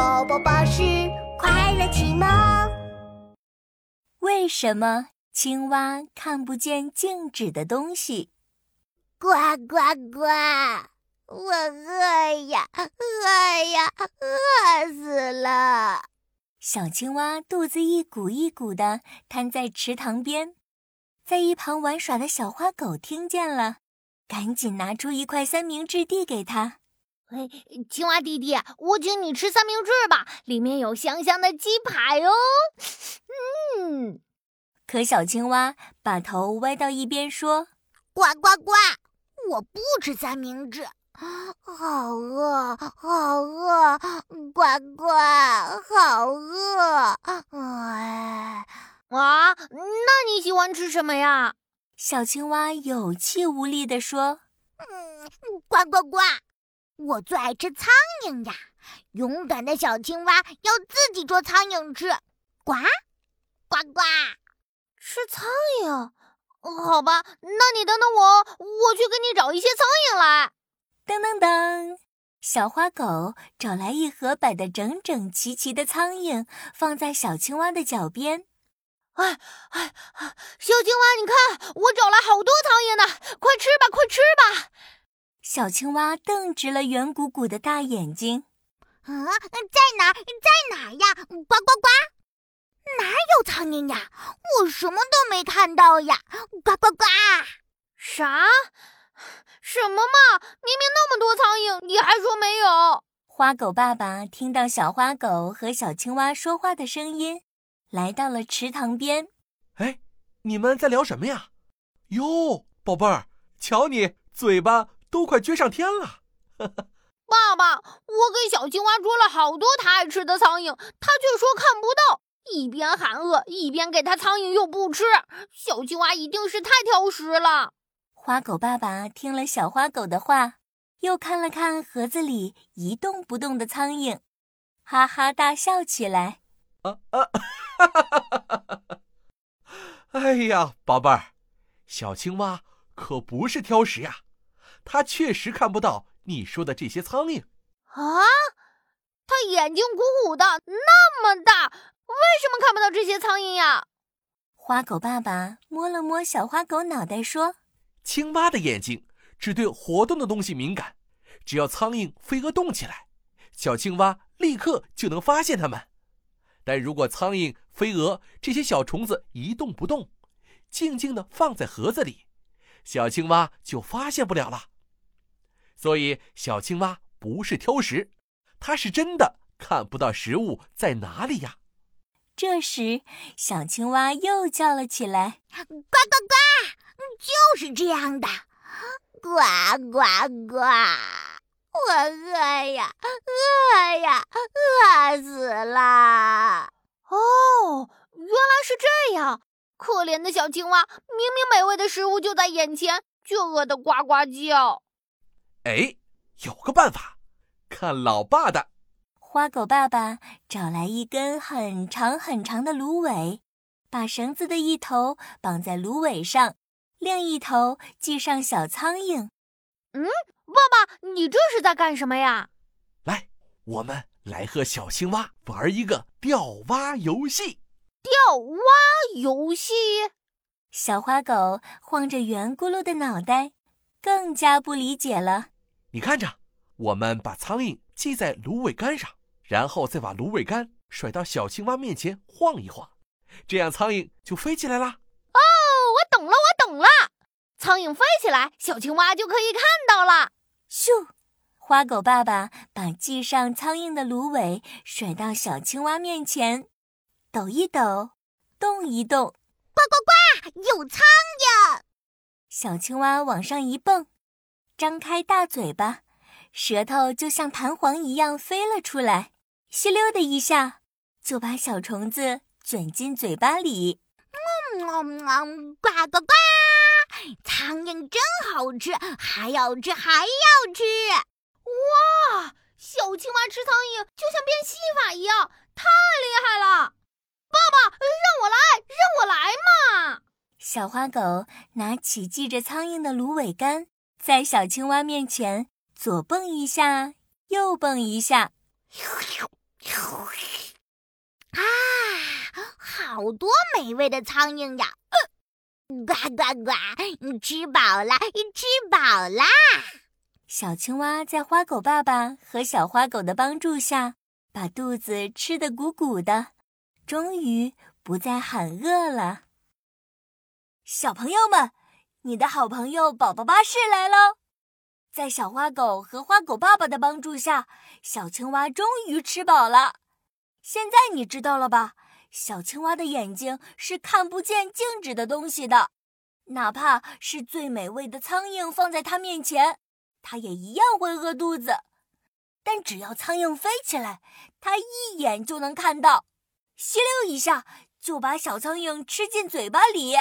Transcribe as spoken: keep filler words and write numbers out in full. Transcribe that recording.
宝宝巴士快乐启蒙。为什么青蛙看不见静止的东西？呱呱呱！我饿呀，饿呀，饿死了！小青蛙肚子一鼓一鼓地瘫在池塘边，在一旁玩耍的小花狗听见了，赶紧拿出一块三明治递给它。青蛙弟弟，我请你吃三明治吧，里面有香香的鸡排哦。嗯，可小青蛙把头歪到一边说：呱呱呱，我不吃三明治，好饿好饿，呱呱好饿、哎、啊，那你喜欢吃什么呀？小青蛙有气无力地说：嗯，呱呱呱，我最爱吃苍蝇呀！勇敢的小青蛙要自己捉苍蝇吃，呱呱呱！吃苍蝇？好吧，那你等等我，我去给你找一些苍蝇来。噔噔噔，小花狗找来一盒摆得整整齐齐的苍蝇，放在小青蛙的脚边。哎哎，小青蛙，你看，我找来好多苍蝇呢，快吃吧，快吃吧！小青蛙瞪直了圆鼓鼓的大眼睛。啊，在哪儿？在哪儿呀？呱呱呱！哪有苍蝇呀？我什么都没看到呀！呱呱呱！啥？什么嘛？明明那么多苍蝇，你还说没有？花狗爸爸听到小花狗和小青蛙说话的声音，来到了池塘边。哎，你们在聊什么呀？哟，宝贝儿，瞧你嘴巴都快撅上天了。爸爸，我给小青蛙捉了好多它爱吃的苍蝇，它却说看不到，一边喊饿一边给它苍蝇又不吃，小青蛙一定是太挑食了。花狗爸爸听了小花狗的话，又看了看盒子里一动不动的苍蝇，哈哈大笑起来。啊啊！哎呀，宝贝儿，小青蛙可不是挑食啊，他确实看不到你说的这些苍蝇啊！他眼睛鼓鼓的那么大，为什么看不到这些苍蝇呀？花狗爸爸摸了摸小花狗脑袋说：青蛙的眼睛只对活动的东西敏感，只要苍蝇飞蛾动起来，小青蛙立刻就能发现它们。但如果苍蝇飞蛾这些小虫子一动不动，静静地放在盒子里，小青蛙就发现不了了。所以小青蛙不是挑食，它是真的看不到食物在哪里呀。这时小青蛙又叫了起来：呱呱呱！就是这样的，呱呱呱！我饿呀饿呀，饿死了！哦，原来是这样。可怜的小青蛙，明明美味的食物就在眼前，却饿得呱呱叫。哎，有个办法，看老爸的。花狗爸爸找来一根很长很长的芦苇，把绳子的一头绑在芦苇上，另一头系上小苍蝇。嗯，爸爸，你这是在干什么呀？来，我们来和小青蛙玩一个钓蛙游戏。钓蛙游戏？小花狗晃着圆咕噜的脑袋，更加不理解了。你看着，我们把苍蝇系在芦苇杆上，然后再把芦苇杆甩到小青蛙面前晃一晃，这样苍蝇就飞起来了。哦，我懂了我懂了，苍蝇飞起来，小青蛙就可以看到了。咻，花狗爸爸把系上苍蝇的芦苇甩到小青蛙面前，抖一抖，动一动，呱呱呱！有苍蝇！小青蛙往上一蹦，张开大嘴巴，舌头就像弹簧一样飞了出来，吸溜的一下，就把小虫子卷进嘴巴里。嗯嗯，呱呱呱！苍蝇真好吃，还要吃，还要吃！哇，小青蛙吃苍蝇就像变戏法一样，太厉害了！爸爸，让我来，让我来嘛！小花狗拿起系着苍蝇的芦苇杆，在小青蛙面前左蹦一下，右蹦一下。好多美味的苍蝇呀！呱呱呱，吃饱了，吃饱啦！小青蛙在花狗爸爸和小花狗的帮助下，把肚子吃得鼓鼓的，终于不再喊饿了。小朋友们，你的好朋友宝宝巴士来喽！在小花狗和花狗爸爸的帮助下，小青蛙终于吃饱了。现在你知道了吧？小青蛙的眼睛是看不见静止的东西的，哪怕是最美味的苍蝇放在它面前，它也一样会饿肚子。但只要苍蝇飞起来，它一眼就能看到，吸溜一下就把小苍蝇吃进嘴巴里。